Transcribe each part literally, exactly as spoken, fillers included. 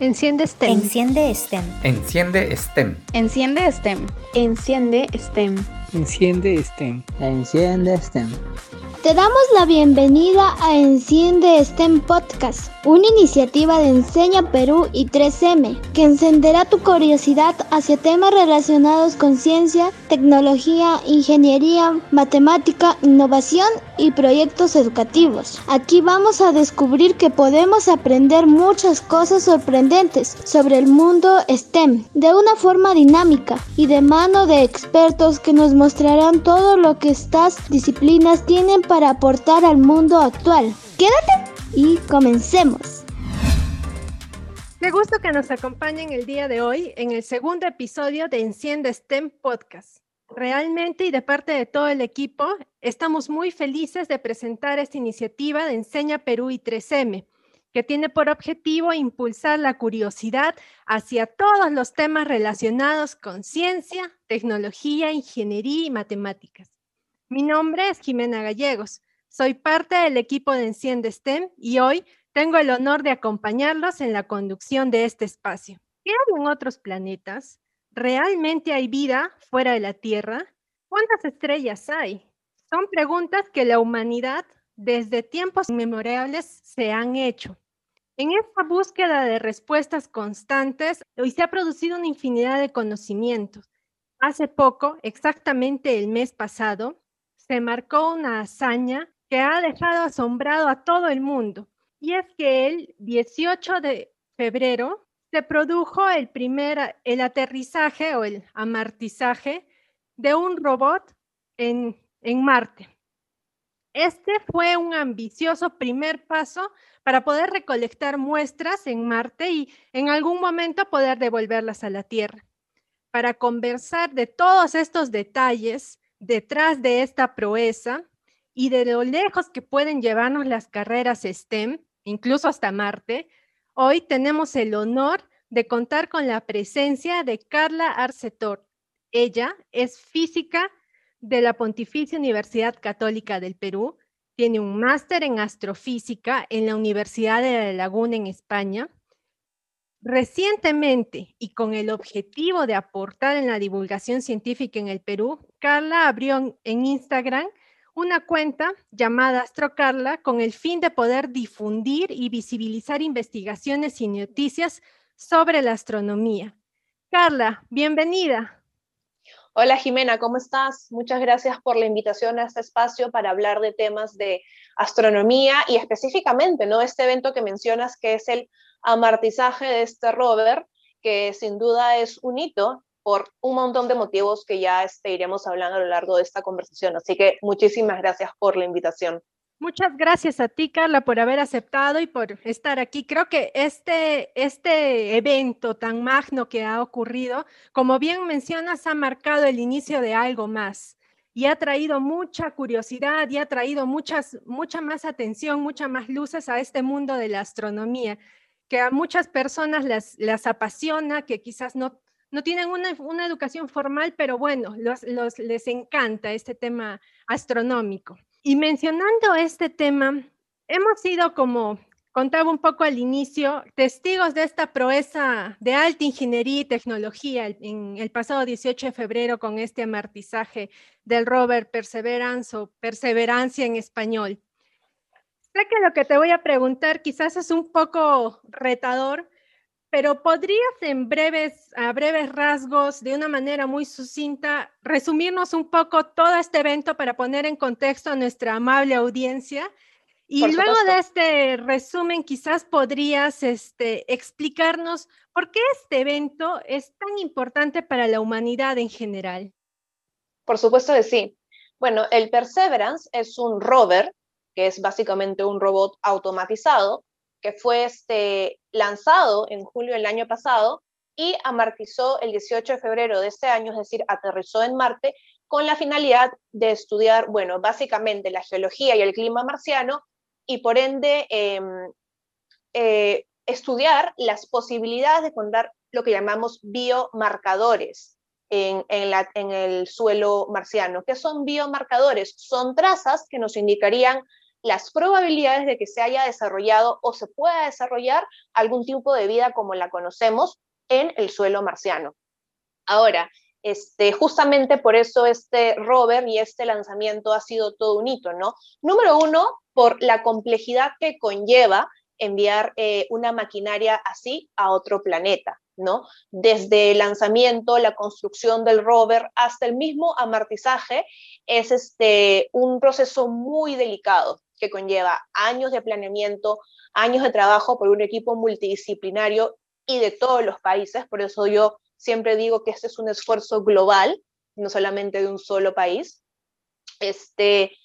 Enciende STEM. Enciende STEM. Enciende STEM. Enciende STEM. Enciende STEM. Enciende STEM. Enciende STEM. Te damos la bienvenida a Enciende STEM Podcast, una iniciativa de Enseña Perú y tres eme, que encenderá tu curiosidad hacia temas relacionados con ciencia, tecnología, ingeniería, matemática, innovación y proyectos educativos. Aquí vamos a descubrir que podemos aprender muchas cosas sorprendentes sobre el mundo STEM, de una forma dinámica y de mano de expertos que nos mostrarán todo lo que estas disciplinas tienen para aportar al mundo actual. Quédate y comencemos. Me gusta que nos acompañen el día de hoy en el segundo episodio de Enciende STEM Podcast. Realmente y de parte de todo el equipo, estamos muy felices de presentar esta iniciativa de Enseña Perú y tres eme, que tiene por objetivo impulsar la curiosidad hacia todos los temas relacionados con ciencia, tecnología, ingeniería y matemáticas. Mi nombre es Jimena Gallegos, soy parte del equipo de Enciende STEM y hoy tengo el honor de acompañarlos en la conducción de este espacio. ¿Qué hay en otros planetas? ¿Realmente hay vida fuera de la Tierra? ¿Cuántas estrellas hay? Son preguntas que la humanidad desde tiempos inmemorables se han hecho. En esta búsqueda de respuestas constantes, hoy se ha producido una infinidad de conocimientos. Hace poco, exactamente el mes pasado, se marcó una hazaña que ha dejado asombrado a todo el mundo, y es que el dieciocho de febrero se produjo el primer el aterrizaje o el amartizaje de un robot en, en Marte. Este fue un ambicioso primer paso para poder recolectar muestras en Marte y en algún momento poder devolverlas a la Tierra. Para conversar de todos estos detalles detrás de esta proeza y de lo lejos que pueden llevarnos las carreras STEM, incluso hasta Marte, hoy tenemos el honor de contar con la presencia de Carla Arce Tor. Ella es física de la Pontificia Universidad Católica del Perú, tiene un máster en astrofísica en la Universidad de La Laguna en España. Recientemente, y con el objetivo de aportar en la divulgación científica en el Perú, Carla abrió en Instagram una cuenta llamada AstroCarla con el fin de poder difundir y visibilizar investigaciones y noticias sobre la astronomía. Carla, bienvenida. Hola Jimena, ¿cómo estás? Muchas gracias por la invitación a este espacio para hablar de temas de astronomía y específicamente, ¿no?, este evento que mencionas que es el amartizaje de este rover, que sin duda es un hito por un montón de motivos que ya este, iremos hablando a lo largo de esta conversación. Así que muchísimas gracias por la invitación. Muchas gracias a ti, Carla, por haber aceptado y por estar aquí. Creo que este, este evento tan magno que ha ocurrido, como bien mencionas, ha marcado el inicio de algo más y ha traído mucha curiosidad y ha traído muchas, mucha más atención, muchas más luces a este mundo de la astronomía, que a muchas personas las, las apasiona, que quizás no, no tienen una, una educación formal, pero bueno, los, los, les encanta este tema astronómico. Y mencionando este tema, hemos sido, como contaba un poco al inicio, testigos de esta proeza de alta ingeniería y tecnología en el pasado dieciocho de febrero con este amartizaje del rover Perseverance o Perseverancia en español. Sé que lo que te voy a preguntar quizás es un poco retador, pero ¿podrías en breves, a breves rasgos, de una manera muy sucinta, resumirnos un poco todo este evento para poner en contexto a nuestra amable audiencia? Y Por luego supuesto. De este resumen, quizás podrías este, explicarnos por qué este evento es tan importante para la humanidad en general. Por supuesto que sí. Bueno, el Perseverance es un rover, que es básicamente un robot automatizado, que fue este, lanzado en julio del año pasado y amartizó el dieciocho de febrero de este año, es decir, aterrizó en Marte, con la finalidad de estudiar, bueno, básicamente la geología y el clima marciano, y por ende eh, eh, estudiar las posibilidades de encontrar lo que llamamos biomarcadores en, en, la, en el suelo marciano. ¿Qué son biomarcadores? Son trazas que nos indicarían las probabilidades de que se haya desarrollado o se pueda desarrollar algún tipo de vida como la conocemos en el suelo marciano. Ahora, este, justamente por eso este rover y este lanzamiento ha sido todo un hito, ¿no? Número uno, por la complejidad que conlleva enviar eh, una maquinaria así a otro planeta, ¿no? Desde el lanzamiento, la construcción del rover, hasta el mismo amortizaje, es este, un proceso muy delicado que conlleva años de planeamiento, años de trabajo por un equipo multidisciplinario y de todos los países. Por eso yo siempre digo que este es un esfuerzo global, no solamente de un solo país. Este,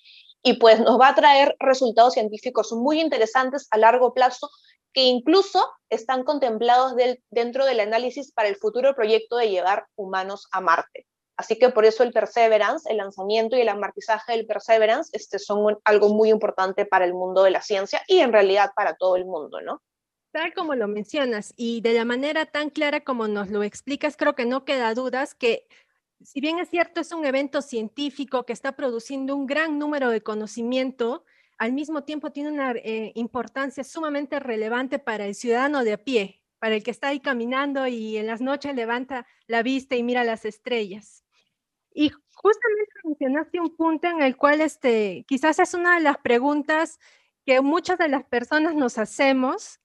y pues nos va a traer resultados científicos muy interesantes a largo plazo, que incluso están contemplados del, dentro del análisis para el futuro proyecto de llevar humanos a Marte. Así que por eso el Perseverance, el lanzamiento y el amortizaje del Perseverance este, son un, algo muy importante para el mundo de la ciencia y en realidad para todo el mundo, ¿no? Tal como lo mencionas y de la manera tan clara como nos lo explicas, creo que no queda dudas que, si bien es cierto, es un evento científico que está produciendo un gran número de conocimiento, al mismo tiempo tiene una eh, importancia sumamente relevante para el ciudadano de a pie, para el que está ahí caminando y en las noches levanta la vista y mira las estrellas. Y justamente mencionaste un punto en el cual este, quizás es una de las preguntas que muchas de las personas nos hacemos,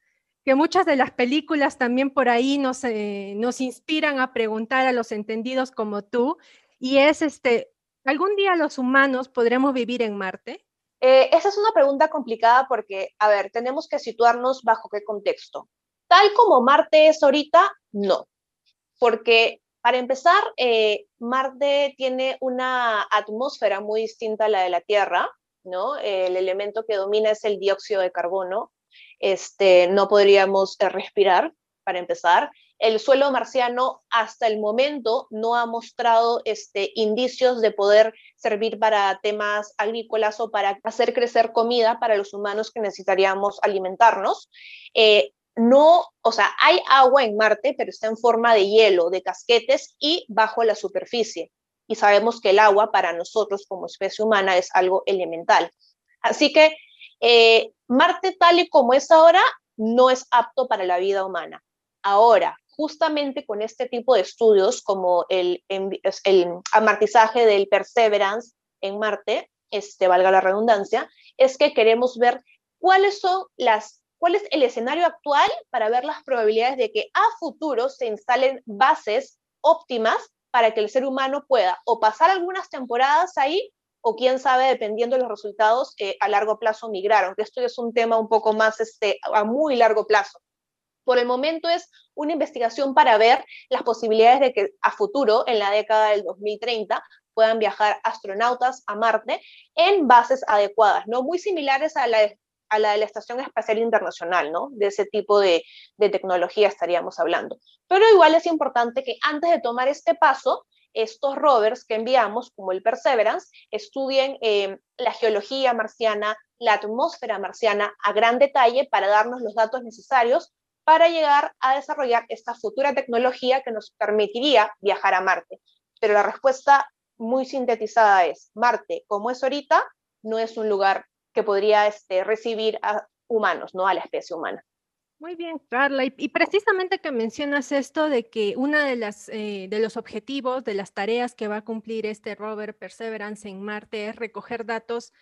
que muchas de las películas también por ahí nos, eh, nos inspiran a preguntar a los entendidos como tú, y es, este, ¿algún día los humanos podremos vivir en Marte? Eh, esa es una pregunta complicada porque, a ver, tenemos que situarnos bajo qué contexto. Tal como Marte es ahorita, no. Porque, para empezar, eh, Marte tiene una atmósfera muy distinta a la de la Tierra, ¿no? Eh, el elemento que domina es el dióxido de carbono. Este, no podríamos eh, respirar, para empezar. El suelo marciano hasta el momento no ha mostrado este, indicios de poder servir para temas agrícolas o para hacer crecer comida para los humanos que necesitaríamos alimentarnos. Eh, no, o sea, hay agua en Marte, pero está en forma de hielo, de casquetes y bajo la superficie. Y sabemos que el agua para nosotros como especie humana es algo elemental. Así que eh, Marte tal y como es ahora no es apto para la vida humana. Ahora, justamente con este tipo de estudios, como el, el amortizaje del Perseverance en Marte, este, valga la redundancia, es que queremos ver cuáles son las, cuál es el escenario actual para ver las probabilidades de que a futuro se instalen bases óptimas para que el ser humano pueda o pasar algunas temporadas ahí, o quién sabe, dependiendo de los resultados, eh, a largo plazo migrar, aunque esto es un tema un poco más este, a muy largo plazo. Por el momento es una investigación para ver las posibilidades de que a futuro, en la década del dos mil treinta, puedan viajar astronautas a Marte en bases adecuadas, ¿no? Muy similares a la, a la de la Estación Espacial Internacional, ¿no? De ese tipo de, de tecnología estaríamos hablando. Pero igual es importante que antes de tomar este paso, estos rovers que enviamos, como el Perseverance, estudien eh, la geología marciana, la atmósfera marciana a gran detalle para darnos los datos necesarios para llegar a desarrollar esta futura tecnología que nos permitiría viajar a Marte. Pero la respuesta muy sintetizada es, Marte, como es ahorita, no es un lugar que podría este, recibir a humanos, no a la especie humana. Muy bien, Carla. Y, y precisamente que mencionas esto de que uno de, eh, de los objetivos, de las tareas que va a cumplir este rover Perseverance en Marte es recoger datos.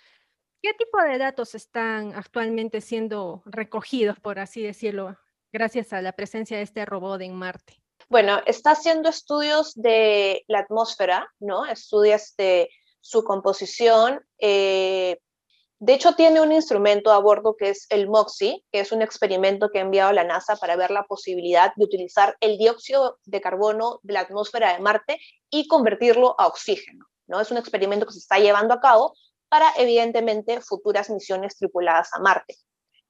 ¿Qué tipo de datos están actualmente siendo recogidos, por así decirlo, gracias a la presencia de este robot en Marte? Bueno, está haciendo estudios de la atmósfera, ¿no? Estudia este, su composición. Eh, de hecho, tiene un instrumento a bordo que es el MOXIE, que es un experimento que ha enviado la NASA para ver la posibilidad de utilizar el dióxido de carbono de la atmósfera de Marte y convertirlo a oxígeno, ¿no? Es un experimento que se está llevando a cabo para, evidentemente, futuras misiones tripuladas a Marte.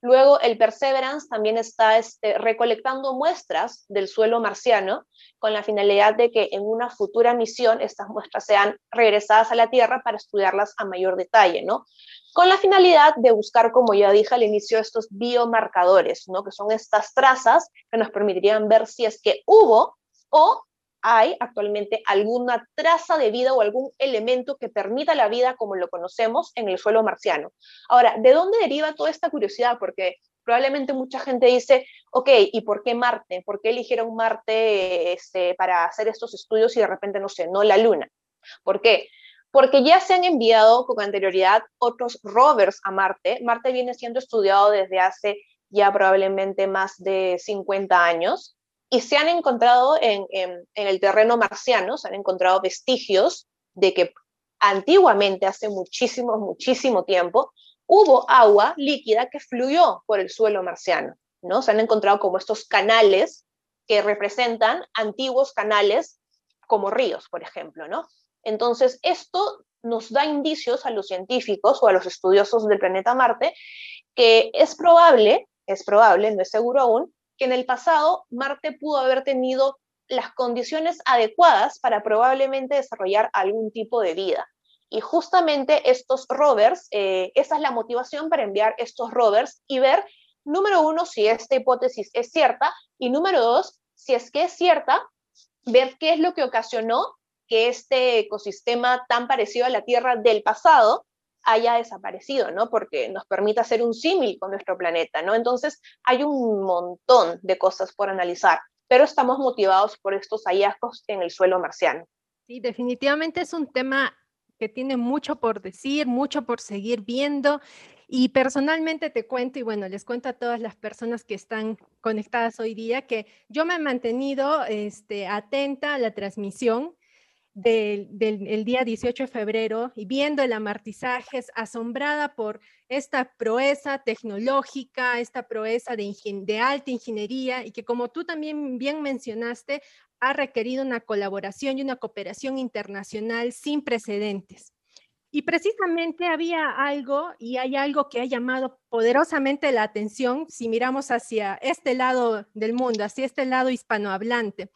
Luego el Perseverance también está este, recolectando muestras del suelo marciano con la finalidad de que en una futura misión estas muestras sean regresadas a la Tierra para estudiarlas a mayor detalle, ¿no? Con la finalidad de buscar, como ya dije al inicio, estos biomarcadores, ¿no? Que son estas trazas que nos permitirían ver si es que hubo o hay actualmente alguna traza de vida o algún elemento que permita la vida como lo conocemos en el suelo marciano. Ahora, ¿de dónde deriva toda esta curiosidad? Porque probablemente mucha gente dice, ok, ¿y por qué Marte? ¿Por qué eligieron Marte este, para hacer estos estudios y de repente, no sé, no la Luna? ¿Por qué? Porque ya se han enviado con anterioridad otros rovers a Marte. Marte viene siendo estudiado desde hace ya probablemente más de cincuenta años, y se han encontrado en, en, en el terreno marciano, se han encontrado vestigios de que antiguamente, hace muchísimo, muchísimo tiempo, hubo agua líquida que fluyó por el suelo marciano, ¿no? Se han encontrado como estos canales que representan antiguos canales como ríos, por ejemplo, ¿no? Entonces, esto nos da indicios a los científicos o a los estudiosos del planeta Marte que es probable, es probable, no es seguro aún, que en el pasado Marte pudo haber tenido las condiciones adecuadas para probablemente desarrollar algún tipo de vida. Y justamente estos rovers, eh, esa es la motivación para enviar estos rovers y ver, número uno, si esta hipótesis es cierta, y número dos, si es que es cierta, ver qué es lo que ocasionó que este ecosistema tan parecido a la Tierra del pasado haya desaparecido, ¿no? Porque nos permite hacer un símil con nuestro planeta, ¿no? Entonces, hay un montón de cosas por analizar, pero estamos motivados por estos hallazgos en el suelo marciano. Sí, definitivamente es un tema que tiene mucho por decir, mucho por seguir viendo, y personalmente te cuento, y bueno, les cuento a todas las personas que están conectadas hoy día, que yo me he mantenido este, atenta a la transmisión Del, del el día dieciocho de febrero y viendo el amartizaje, asombrada por esta proeza tecnológica, esta proeza de, ingen, de alta ingeniería, y que, como tú también bien mencionaste, ha requerido una colaboración y una cooperación internacional sin precedentes. Y precisamente había algo, y hay algo que ha llamado poderosamente la atención si miramos hacia este lado del mundo, hacia este lado hispanohablante.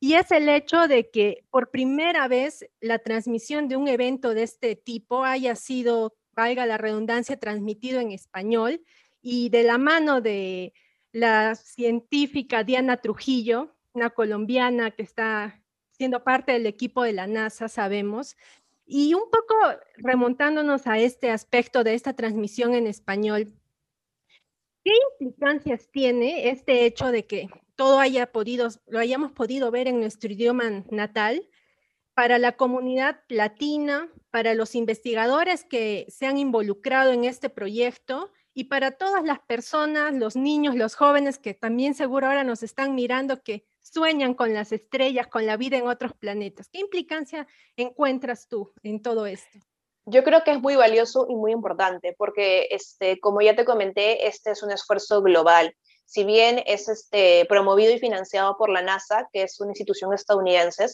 Y es el hecho de que por primera vez la transmisión de un evento de este tipo haya sido, valga la redundancia, transmitido en español, y de la mano de la científica Diana Trujillo, una colombiana que está siendo parte del equipo de la NASA, sabemos, y un poco remontándonos a este aspecto de esta transmisión en español. ¿Qué implicancias tiene este hecho de que todo haya podido, lo hayamos podido ver en nuestro idioma natal, para la comunidad latina, para los investigadores que se han involucrado en este proyecto, y para todas las personas, los niños, los jóvenes que también seguro ahora nos están mirando, que sueñan con las estrellas, con la vida en otros planetas? ¿Qué implicancia encuentras tú en todo esto? Yo creo que es muy valioso y muy importante, porque este, como ya te comenté, este es un esfuerzo global. Si bien es este, promovido y financiado por la NASA, que es una institución estadounidense,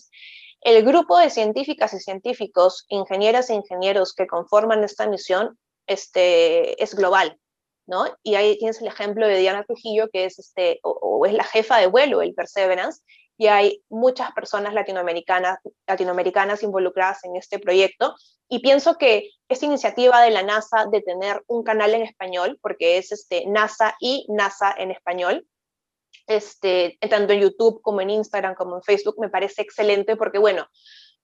el grupo de científicas y científicos, ingenieras e ingenieros que conforman esta misión este, es global, ¿no? Y ahí tienes el ejemplo de Diana Trujillo, que es, este, o, o es la jefa de vuelo del Perseverance, y hay muchas personas latinoamericanas, latinoamericanas involucradas en este proyecto, y pienso que esta iniciativa de la NASA de tener un canal en español, porque es este, NASA y NASA en español, este, tanto en YouTube como en Instagram como en Facebook, me parece excelente, porque bueno,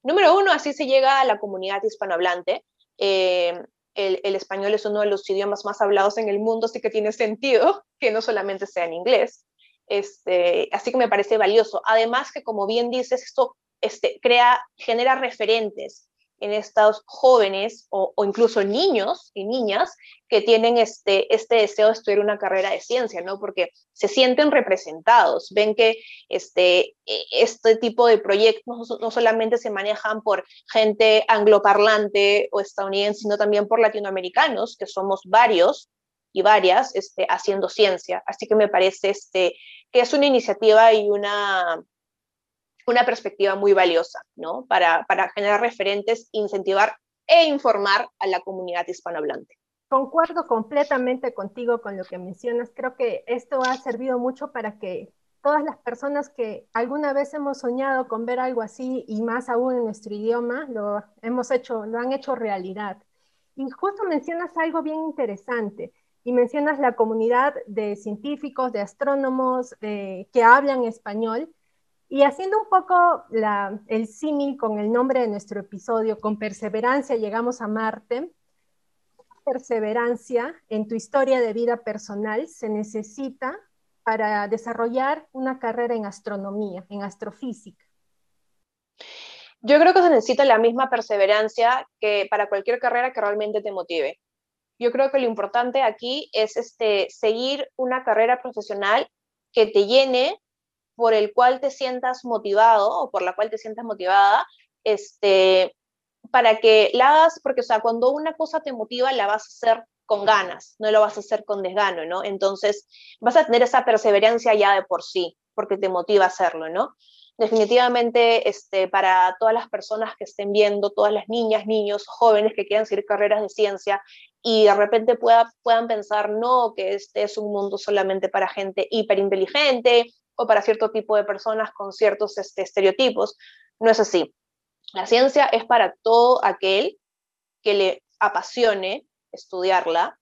número uno, así se llega a la comunidad hispanohablante. eh, El, el español es uno de los idiomas más hablados en el mundo, así que tiene sentido que no solamente sea en inglés. Este, así que me parece valioso. Además que, como bien dices, esto este, crea, genera referentes en estos jóvenes o, o incluso niños y niñas que tienen este, este deseo de estudiar una carrera de ciencia, ¿no? Porque se sienten representados, ven que este, este tipo de proyectos no solamente se manejan por gente angloparlante o estadounidense, sino también por latinoamericanos, que somos varios y varias este, haciendo ciencia. Así que me parece este, que es una iniciativa y una... una perspectiva muy valiosa, ¿no? Para, para generar referentes, incentivar e informar a la comunidad hispanohablante. Concuerdo completamente contigo con lo que mencionas. Creo que esto ha servido mucho para que todas las personas que alguna vez hemos soñado con ver algo así, y más aún en nuestro idioma, lo hemos hecho, lo han hecho realidad. Y justo mencionas algo bien interesante, y mencionas la comunidad de científicos, de astrónomos, de, que hablan español. Y haciendo un poco la, el símil con el nombre de nuestro episodio, con perseverancia llegamos a Marte. Perseverancia en tu historia de vida personal se necesita para desarrollar una carrera en astronomía, en astrofísica. Yo creo que se necesita la misma perseverancia que para cualquier carrera que realmente te motive. Yo creo que lo importante aquí es este, seguir una carrera profesional que te llene, por el cual te sientas motivado o por la cual te sientas motivada, este, para que la hagas, porque o sea, cuando una cosa te motiva la vas a hacer con ganas, no lo vas a hacer con desgano, ¿no? Entonces vas a tener esa perseverancia ya de por sí, porque te motiva a hacerlo, ¿no? Definitivamente este, para todas las personas que estén viendo, todas las niñas, niños, jóvenes que quieran seguir carreras de ciencia y de repente pueda, puedan pensar, no, que este es un mundo solamente para gente hiperinteligente o para cierto tipo de personas con ciertos este, estereotipos, no es así. La ciencia es para todo aquel que le apasione estudiarla,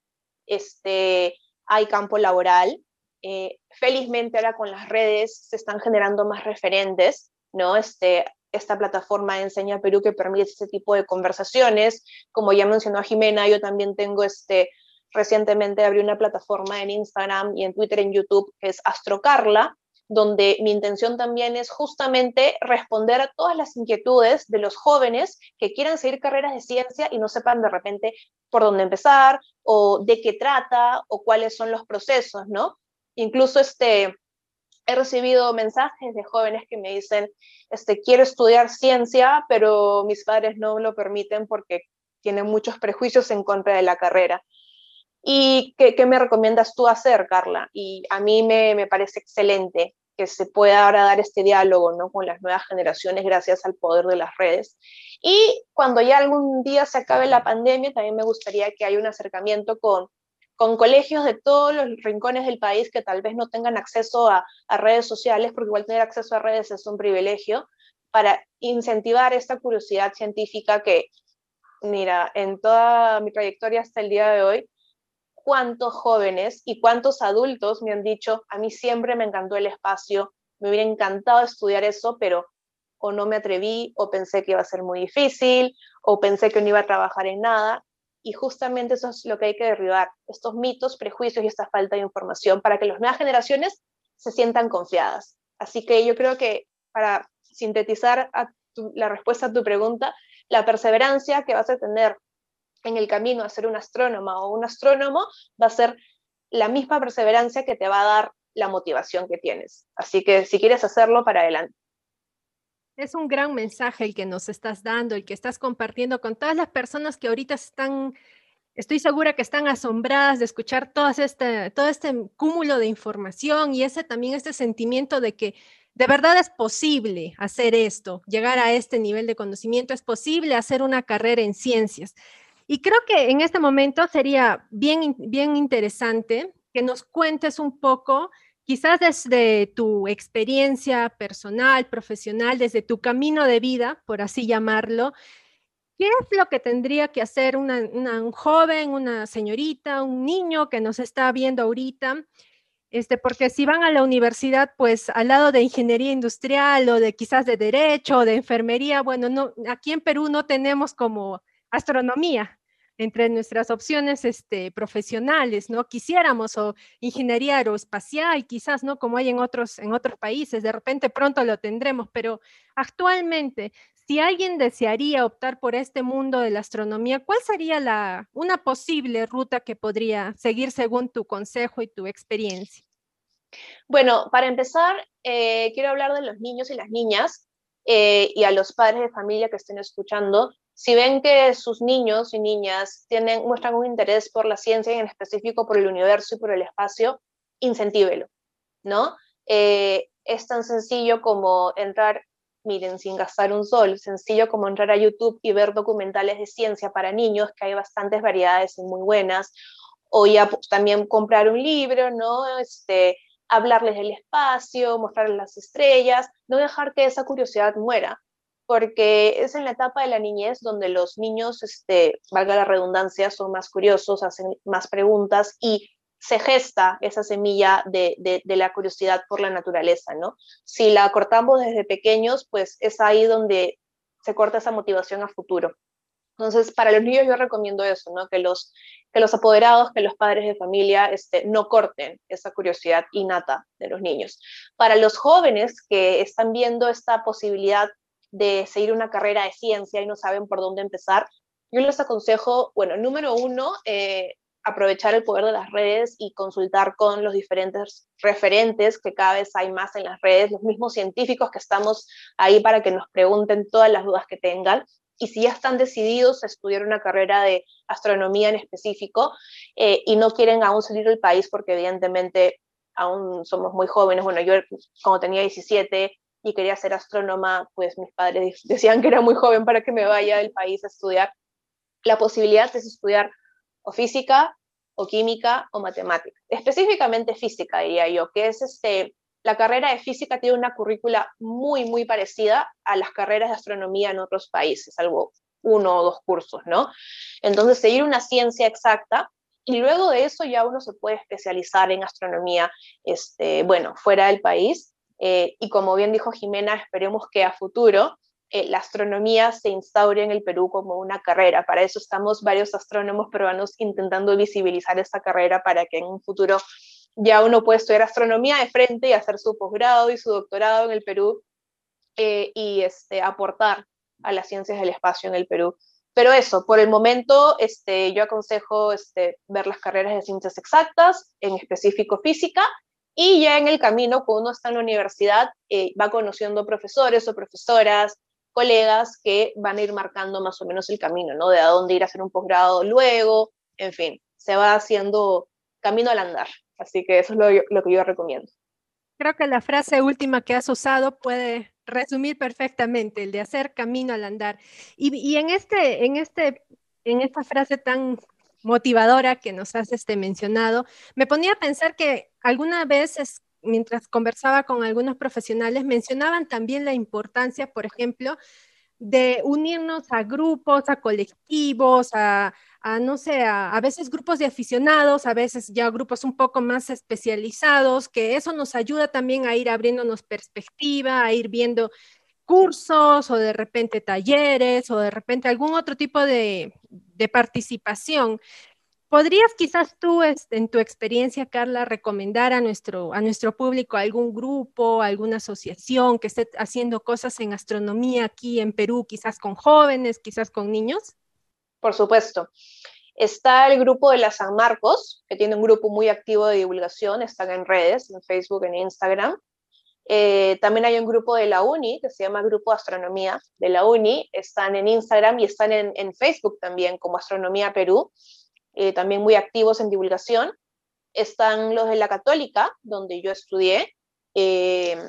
este, hay campo laboral, eh, felizmente ahora con las redes se están generando más referentes, ¿no? Este, esta plataforma Enseña Perú que permite este tipo de conversaciones, como ya mencionó Jimena, yo también tengo, este, recientemente abrí una plataforma en Instagram y en Twitter, en YouTube, que es AstroCarla, donde mi intención también es justamente responder a todas las inquietudes de los jóvenes que quieran seguir carreras de ciencia y no sepan de repente por dónde empezar, o de qué trata, o cuáles son los procesos, ¿no? Incluso este, he recibido mensajes de jóvenes que me dicen, este, quiero estudiar ciencia, pero mis padres no lo permiten porque tienen muchos prejuicios en contra de la carrera. ¿Y qué, qué me recomiendas tú hacer, Carla? Y a mí me, me parece excelente que se pueda ahora dar este diálogo, ¿no? Con las nuevas generaciones gracias al poder de las redes. Y cuando ya algún día se acabe la pandemia, también me gustaría que haya un acercamiento con, con colegios de todos los rincones del país que tal vez no tengan acceso a, a redes sociales, porque igual tener acceso a redes es un privilegio, para incentivar esta curiosidad científica que, mira, en toda mi trayectoria hasta el día de hoy, cuántos jóvenes y cuántos adultos me han dicho, a mí siempre me encantó el espacio, me hubiera encantado estudiar eso, pero o no me atreví, o pensé que iba a ser muy difícil, o pensé que no iba a trabajar en nada, y justamente eso es lo que hay que derribar, estos mitos, prejuicios y esta falta de información, para que las nuevas generaciones se sientan confiadas. Así que yo creo que, para sintetizar a tu, la respuesta a tu pregunta, la perseverancia que vas a tener en el camino a ser una astrónoma o un astrónomo, va a ser la misma perseverancia que te va a dar la motivación que tienes. Así que si quieres hacerlo, para adelante. Es un gran mensaje el que nos estás dando, el que estás compartiendo con todas las personas que ahorita están, estoy segura que están asombradas de escuchar todo este, todo este cúmulo de información y ese también este sentimiento de que de verdad es posible hacer esto, llegar a este nivel de conocimiento, es posible hacer una carrera en ciencias. Y creo que en este momento sería bien, bien interesante que nos cuentes un poco, quizás desde tu experiencia personal, profesional, desde tu camino de vida, por así llamarlo, ¿qué es lo que tendría que hacer una, una, un joven, una señorita, un niño que nos está viendo ahorita? Este, porque si van a la universidad, pues al lado de ingeniería industrial o de quizás de derecho o de enfermería, bueno, no, aquí en Perú no tenemos como astronomía entre nuestras opciones este, profesionales, ¿no? Quisiéramos, o ingeniería aeroespacial, quizás, ¿no? Como hay en otros, en otros países, de repente pronto lo tendremos, pero actualmente, si alguien desearía optar por este mundo de la astronomía, ¿cuál sería la, una posible ruta que podría seguir según tu consejo y tu experiencia? Bueno, para empezar, eh, quiero hablar de los niños y las niñas, eh, y a los padres de familia que estén escuchando. Si ven que sus niños y niñas tienen, muestran un interés por la ciencia y en específico por el universo y por el espacio, incentívelo, ¿no? Eh, es tan sencillo como entrar, miren, sin gastar un sol, sencillo como entrar a YouTube y ver documentales de ciencia para niños, que hay bastantes variedades y muy buenas, o ya también comprar un libro, ¿no? Este, hablarles del espacio, mostrarles las estrellas, no dejar que esa curiosidad muera, porque es en la etapa de la niñez donde los niños, este, valga la redundancia, son más curiosos, hacen más preguntas y se gesta esa semilla de, de, de la curiosidad por la naturaleza, ¿no? Si la cortamos desde pequeños, pues es ahí donde se corta esa motivación a futuro. Entonces, para los niños yo recomiendo eso, ¿no? Que los, que los apoderados, que los padres de familia este, no corten esa curiosidad innata de los niños. Para los jóvenes que están viendo esta posibilidad de seguir una carrera de ciencia y no saben por dónde empezar, yo les aconsejo, bueno, número uno, eh, aprovechar el poder de las redes y consultar con los diferentes referentes que cada vez hay más en las redes, los mismos científicos que estamos ahí para que nos pregunten todas las dudas que tengan. Y si ya están decididos a estudiar una carrera de astronomía en específico eh, y no quieren aún salir del país porque evidentemente aún somos muy jóvenes, bueno, yo cuando tenía diecisiete y quería ser astrónoma, pues mis padres decían que era muy joven para que me vaya del país a estudiar. La posibilidad es estudiar o física, o química, o matemática. Específicamente física, diría yo, que es este... La carrera de física tiene una currícula muy, muy parecida a las carreras de astronomía en otros países, salvo uno o dos cursos, ¿no? Entonces, seguir una ciencia exacta, y luego de eso ya uno se puede especializar en astronomía, este, bueno, fuera del país, eh, y como bien dijo Jimena, esperemos que a futuro eh, la astronomía se instaure en el Perú como una carrera. Para eso estamos varios astrónomos peruanos intentando visibilizar esta carrera para que en un futuro... Ya uno puede estudiar astronomía de frente y hacer su posgrado y su doctorado en el Perú eh, y este, aportar a las ciencias del espacio en el Perú. Pero eso, por el momento este, yo aconsejo este, ver las carreras de ciencias exactas, en específico física, y ya en el camino cuando uno está en la universidad eh, va conociendo profesores o profesoras, colegas que van a ir marcando más o menos el camino, ¿no? De a dónde ir a hacer un posgrado luego, en fin, se va haciendo camino al andar. Así que eso es lo, lo que yo recomiendo. Creo que la frase última que has usado puede resumir perfectamente el de hacer camino al andar. Y, y en, este, en, este, en esta frase tan motivadora que nos has este, mencionado, me ponía a pensar que alguna vez, es, mientras conversaba con algunos profesionales, mencionaban también la importancia, por ejemplo, de unirnos a grupos, a colectivos, a... A, no sé, a, a veces grupos de aficionados, a veces ya grupos un poco más especializados, que eso nos ayuda también a ir abriéndonos perspectiva, a ir viendo cursos o de repente talleres o de repente algún otro tipo de, de participación. ¿Podrías quizás tú, en tu experiencia, Carla, recomendar a nuestro, a nuestro público algún grupo, alguna asociación que esté haciendo cosas en astronomía aquí en Perú, quizás con jóvenes, quizás con niños? Por supuesto. Está el grupo de la San Marcos, que tiene un grupo muy activo de divulgación, están en redes, en Facebook, en Instagram. Eh, también hay un grupo de la U N I, que se llama Grupo de Astronomía de la U N I, están en Instagram y están en, en Facebook también, como Astronomía Perú, eh, también muy activos en divulgación. Están los de la Católica, donde yo estudié. Eh,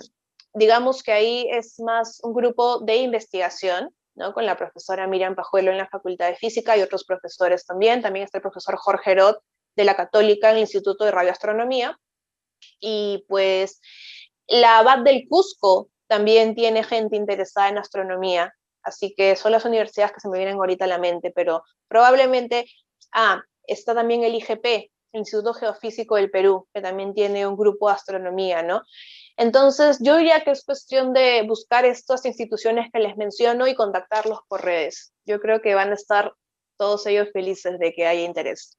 digamos que ahí es más un grupo de investigación, ¿no? Con la profesora Miriam Pajuelo en la Facultad de Física y otros profesores también. También está el profesor Jorge Herod de la Católica en el Instituto de Radioastronomía. Y pues la A B A D del Cusco también tiene gente interesada en astronomía. Así que son las universidades que se me vienen ahorita a la mente, pero probablemente, ah, está también el I G P, el Instituto Geofísico del Perú, que también tiene un grupo de astronomía, ¿no? Entonces, yo diría que es cuestión de buscar estas instituciones que les menciono y contactarlos por redes. Yo creo que van a estar todos ellos felices de que haya interés.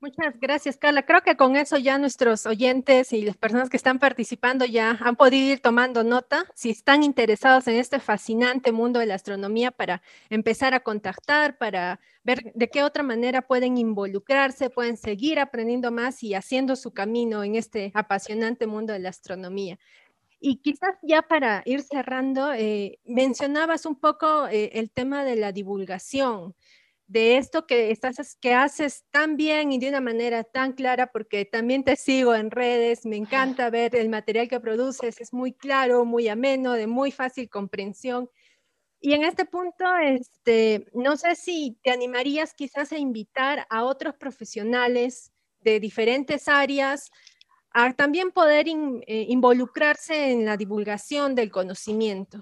Muchas gracias, Carla. Creo que con eso ya nuestros oyentes y las personas que están participando ya han podido ir tomando nota. Si están interesados en este fascinante mundo de la astronomía, para empezar a contactar, para ver de qué otra manera pueden involucrarse, pueden seguir aprendiendo más y haciendo su camino en este apasionante mundo de la astronomía. Y quizás ya para ir cerrando, eh, mencionabas un poco eh, el tema de la divulgación, de esto que, estás, que haces tan bien y de una manera tan clara, porque también te sigo en redes, me encanta ver el material que produces, es muy claro, muy ameno, de muy fácil comprensión. Y en este punto, este, no sé si te animarías quizás a invitar a otros profesionales de diferentes áreas a también poder in, eh, involucrarse en la divulgación del conocimiento.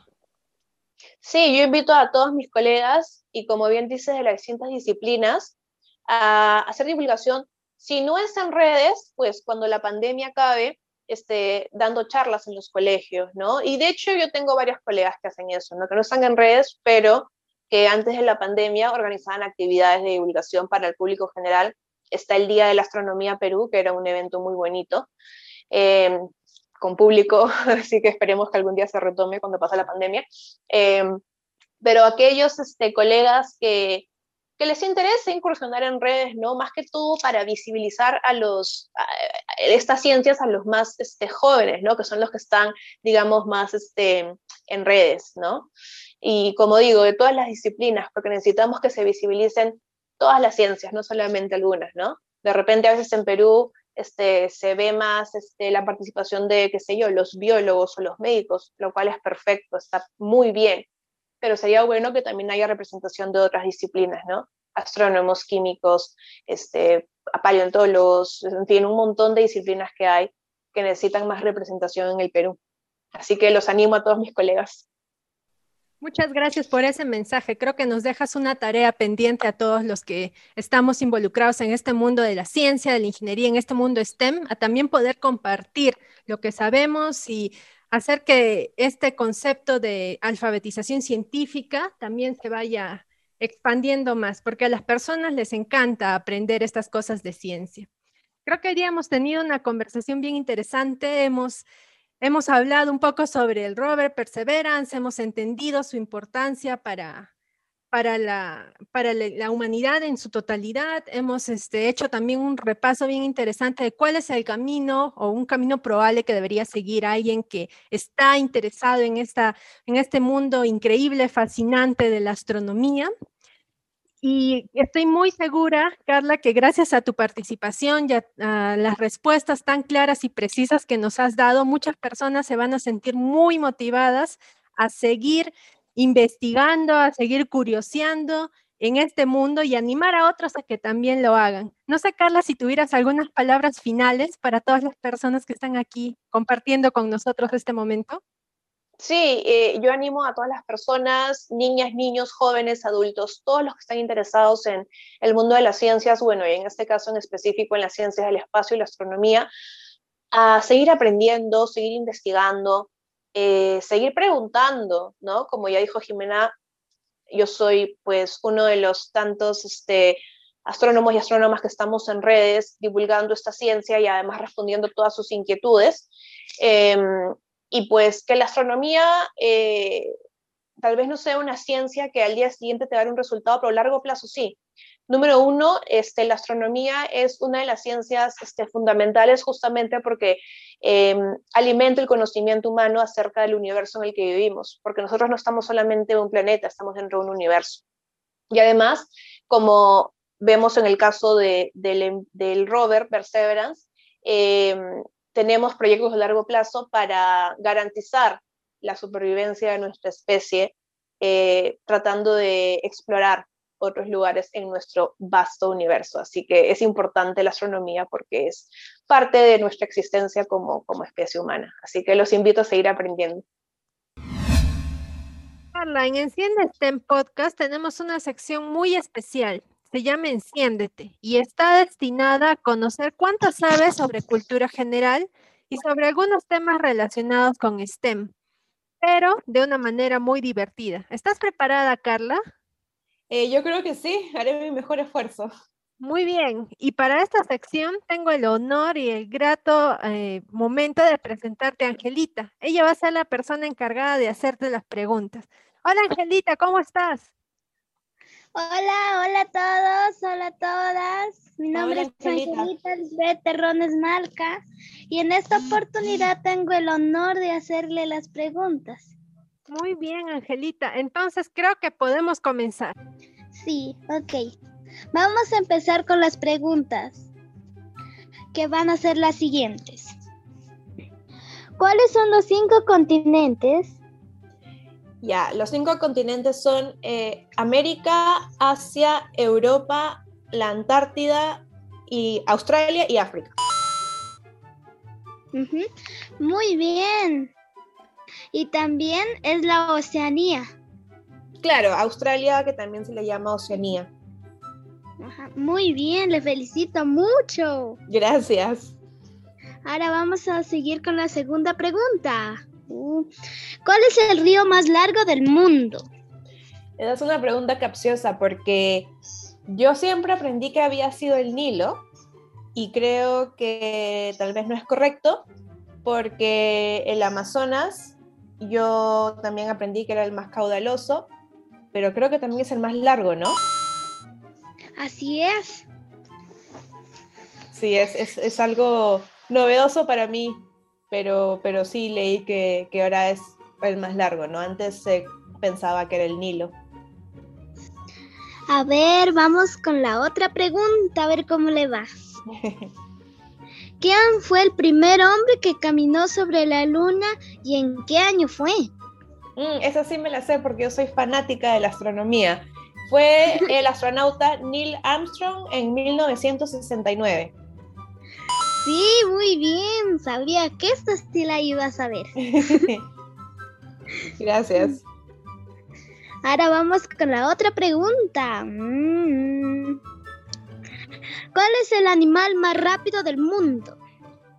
Sí, yo invito a todos mis colegas, y como bien dices, de las distintas disciplinas, a hacer divulgación Si no es en redes, pues cuando la pandemia acabe, este, dando charlas en los colegios, ¿no? Y de hecho yo tengo varias colegas que hacen eso, ¿no? Que no están en redes, pero que antes de la pandemia organizaban actividades de divulgación para el público general. Está el Día de la Astronomía Perú, que era un evento muy bonito, eh, con público, así que esperemos que algún día se retome cuando pase la pandemia. Eh, pero aquellos este, colegas que, que les interesa incursionar en redes, ¿no? Más que todo para visibilizar a los, a estas ciencias a los más este, jóvenes, ¿no? Que son los que están, digamos, más este, en redes, ¿no? Y como digo, de todas las disciplinas, porque necesitamos que se visibilicen todas las ciencias, no solamente algunas, ¿no? De repente a veces en Perú este, se ve más este, la participación de, qué sé yo, los biólogos o los médicos, lo cual es perfecto, está muy bien, pero sería bueno que también haya representación de otras disciplinas, ¿no? Astrónomos, químicos, este, paleontólogos, en fin, un montón de disciplinas que hay que necesitan más representación en el Perú. Así que los animo a todos mis colegas. Muchas gracias por ese mensaje. Creo que nos dejas una tarea pendiente a todos los que estamos involucrados en este mundo de la ciencia, de la ingeniería, en este mundo STEM, a también poder compartir lo que sabemos y hacer que este concepto de alfabetización científica también se vaya expandiendo más, porque a las personas les encanta aprender estas cosas de ciencia. Creo que hoy día hemos tenido una conversación bien interesante, hemos... Hemos hablado un poco sobre el rover Perseverance, hemos entendido su importancia para, para, la, para la humanidad en su totalidad, hemos este, hecho también un repaso bien interesante de cuál es el camino o un camino probable que debería seguir alguien que está interesado en, esta, en este mundo increíble, fascinante de la astronomía. Y estoy muy segura, Carla, que gracias a tu participación y a, a las respuestas tan claras y precisas que nos has dado, muchas personas se van a sentir muy motivadas a seguir investigando, a seguir curioseando en este mundo y animar a otros a que también lo hagan. No sé, Carla, si tuvieras algunas palabras finales para todas las personas que están aquí compartiendo con nosotros este momento. Sí, eh, yo animo a todas las personas, niñas, niños, jóvenes, adultos, todos los que están interesados en el mundo de las ciencias, bueno, y en este caso en específico en las ciencias del espacio y la astronomía, a seguir aprendiendo, seguir investigando, eh, seguir preguntando, ¿no? Como ya dijo Jimena, yo soy pues uno de los tantos este, astrónomos y astrónomas que estamos en redes divulgando esta ciencia y además respondiendo todas sus inquietudes. Eh, Y pues que la astronomía eh, tal vez no sea una ciencia que al día siguiente te dará un resultado, pero a largo plazo sí. Número uno, este, la astronomía es una de las ciencias este, fundamentales justamente porque eh, alimenta el conocimiento humano acerca del universo en el que vivimos, porque nosotros no estamos solamente en un planeta, estamos dentro de un universo. Y además, como vemos en el caso de, del, del rover Perseverance, eh, tenemos proyectos a largo plazo para garantizar la supervivencia de nuestra especie, eh, tratando de explorar otros lugares en nuestro vasto universo. Así que es importante la astronomía porque es parte de nuestra existencia como, como especie humana. Así que los invito a seguir aprendiendo. Carla, en Enciende STEM Podcast tenemos una sección muy especial. Se llama Enciéndete y está destinada a conocer cuánto sabes sobre cultura general y sobre algunos temas relacionados con STEM, pero de una manera muy divertida. ¿Estás preparada, Carla? Eh, yo creo que sí, haré mi mejor esfuerzo. Muy bien, y para esta sección tengo el honor y el grato eh, momento de presentarte a Angelita. Ella va a ser la persona encargada de hacerte las preguntas. Hola, Angelita, ¿cómo estás? Hola, hola a todos, hola a todas. Mi nombre hola, es Angelita de Terrones Malca y en esta oportunidad tengo el honor de hacerle las preguntas. Muy bien, Angelita. Entonces creo que podemos comenzar. Sí, ok. Vamos a empezar con las preguntas, que van a ser las siguientes. ¿Cuáles son los cinco continentes? Ya, los cinco continentes son eh, América, Asia, Europa, la Antártida, y Australia y África. Uh-huh. Muy bien. Y también es la Oceanía. Claro, Australia, que también se le llama Oceanía. Ajá. Muy bien, les felicito mucho. Gracias. Ahora vamos a seguir con la segunda pregunta. Uh, ¿Cuál es el río más largo del mundo? Esa es una pregunta capciosa porque yo siempre aprendí que había sido el Nilo y creo que tal vez no es correcto porque el Amazonas yo también aprendí que era el más caudaloso, pero creo que también es el más largo, ¿no? Así es. Sí, es, es, es algo novedoso para mí, pero, pero sí leí que, que ahora es el más largo, ¿no? Antes se pensaba que era el Nilo. A ver, vamos con la otra pregunta, a ver cómo le va. ¿Quién fue el primer hombre que caminó sobre la luna y en qué año fue? Mm, esa sí me la sé porque yo soy fanática de la astronomía. Fue el astronauta Neil Armstrong en mil novecientos sesenta y nueve. Sí, muy bien. Sabía que esta sí la iba a saber. Gracias. Ahora vamos con la otra pregunta. ¿Cuál es el animal más rápido del mundo?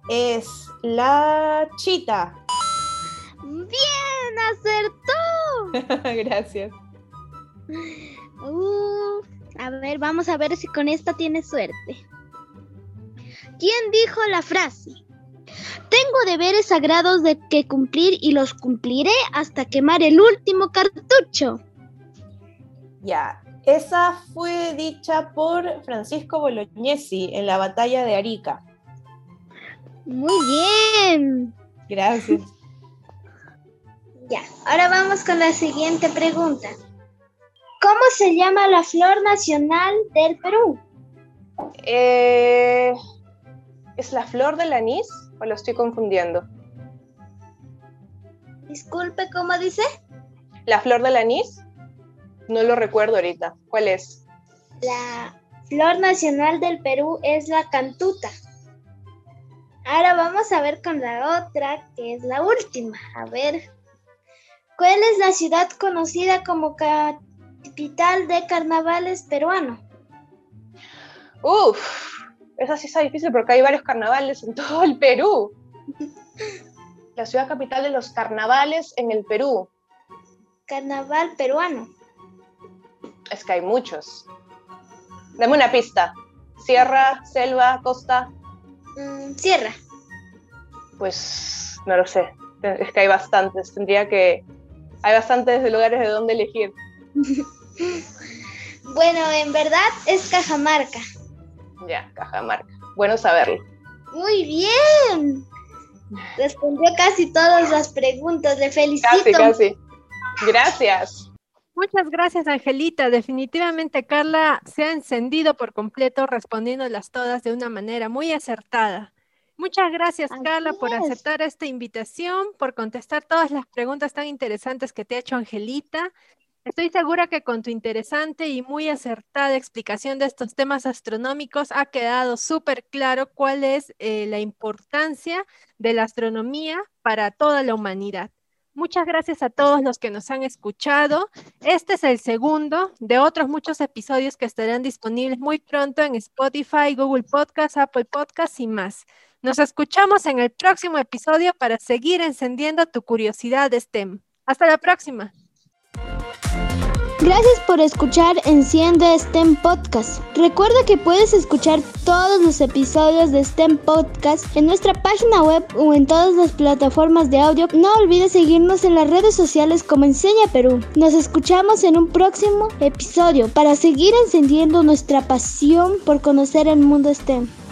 Es la chita. ¡Bien, acertó! Gracias. Uh, a ver, vamos a ver si con esta tienes suerte. ¿Quién dijo la frase? Tengo deberes sagrados de que cumplir y los cumpliré hasta quemar el último cartucho. Ya, esa fue dicha por Francisco Bolognesi en la batalla de Arica. Muy bien. Gracias. Ya, ahora vamos con la siguiente pregunta. ¿Cómo se llama la flor nacional del Perú? Eh... ¿Es la flor del anís o lo estoy confundiendo? Disculpe, ¿cómo dice? ¿La flor del anís? No lo recuerdo ahorita. ¿Cuál es? La flor nacional del Perú es la cantuta. Ahora vamos a ver con la otra, que es la última. A ver. ¿Cuál es la ciudad conocida como capital de carnavales peruano? ¡Uf! Esa sí está difícil porque hay varios carnavales en todo el Perú. La ciudad capital de los carnavales en el Perú. Carnaval peruano. Es que hay muchos. Dame una pista. Sierra, selva, costa. Mm, sierra. Pues no lo sé. Es que hay bastantes. Tendría que... Hay bastantes lugares de donde elegir. Bueno, en verdad es Cajamarca. Ya, Cajamarca. Bueno saberlo. Muy bien. Respondió casi todas las preguntas. Le felicito. Casi, casi. Gracias. Muchas gracias, Angelita. Definitivamente, Carla se ha encendido por completo respondiéndolas todas de una manera muy acertada. Muchas gracias, Así Carla, es. por aceptar esta invitación, por contestar todas las preguntas tan interesantes que te ha hecho Angelita. Estoy segura que con tu interesante y muy acertada explicación de estos temas astronómicos ha quedado súper claro cuál es eh, la importancia de la astronomía para toda la humanidad. Muchas gracias a todos los que nos han escuchado. Este es el segundo de otros muchos episodios que estarán disponibles muy pronto en Spotify, Google Podcast, Apple Podcast y más. Nos escuchamos en el próximo episodio para seguir encendiendo tu curiosidad de STEM. Hasta la próxima. Gracias por escuchar Enciende STEM Podcast. Recuerda que puedes escuchar todos los episodios de STEM Podcast en nuestra página web o en todas las plataformas de audio. No olvides seguirnos en las redes sociales como Enseña Perú. Nos escuchamos en un próximo episodio para seguir encendiendo nuestra pasión por conocer el mundo STEM.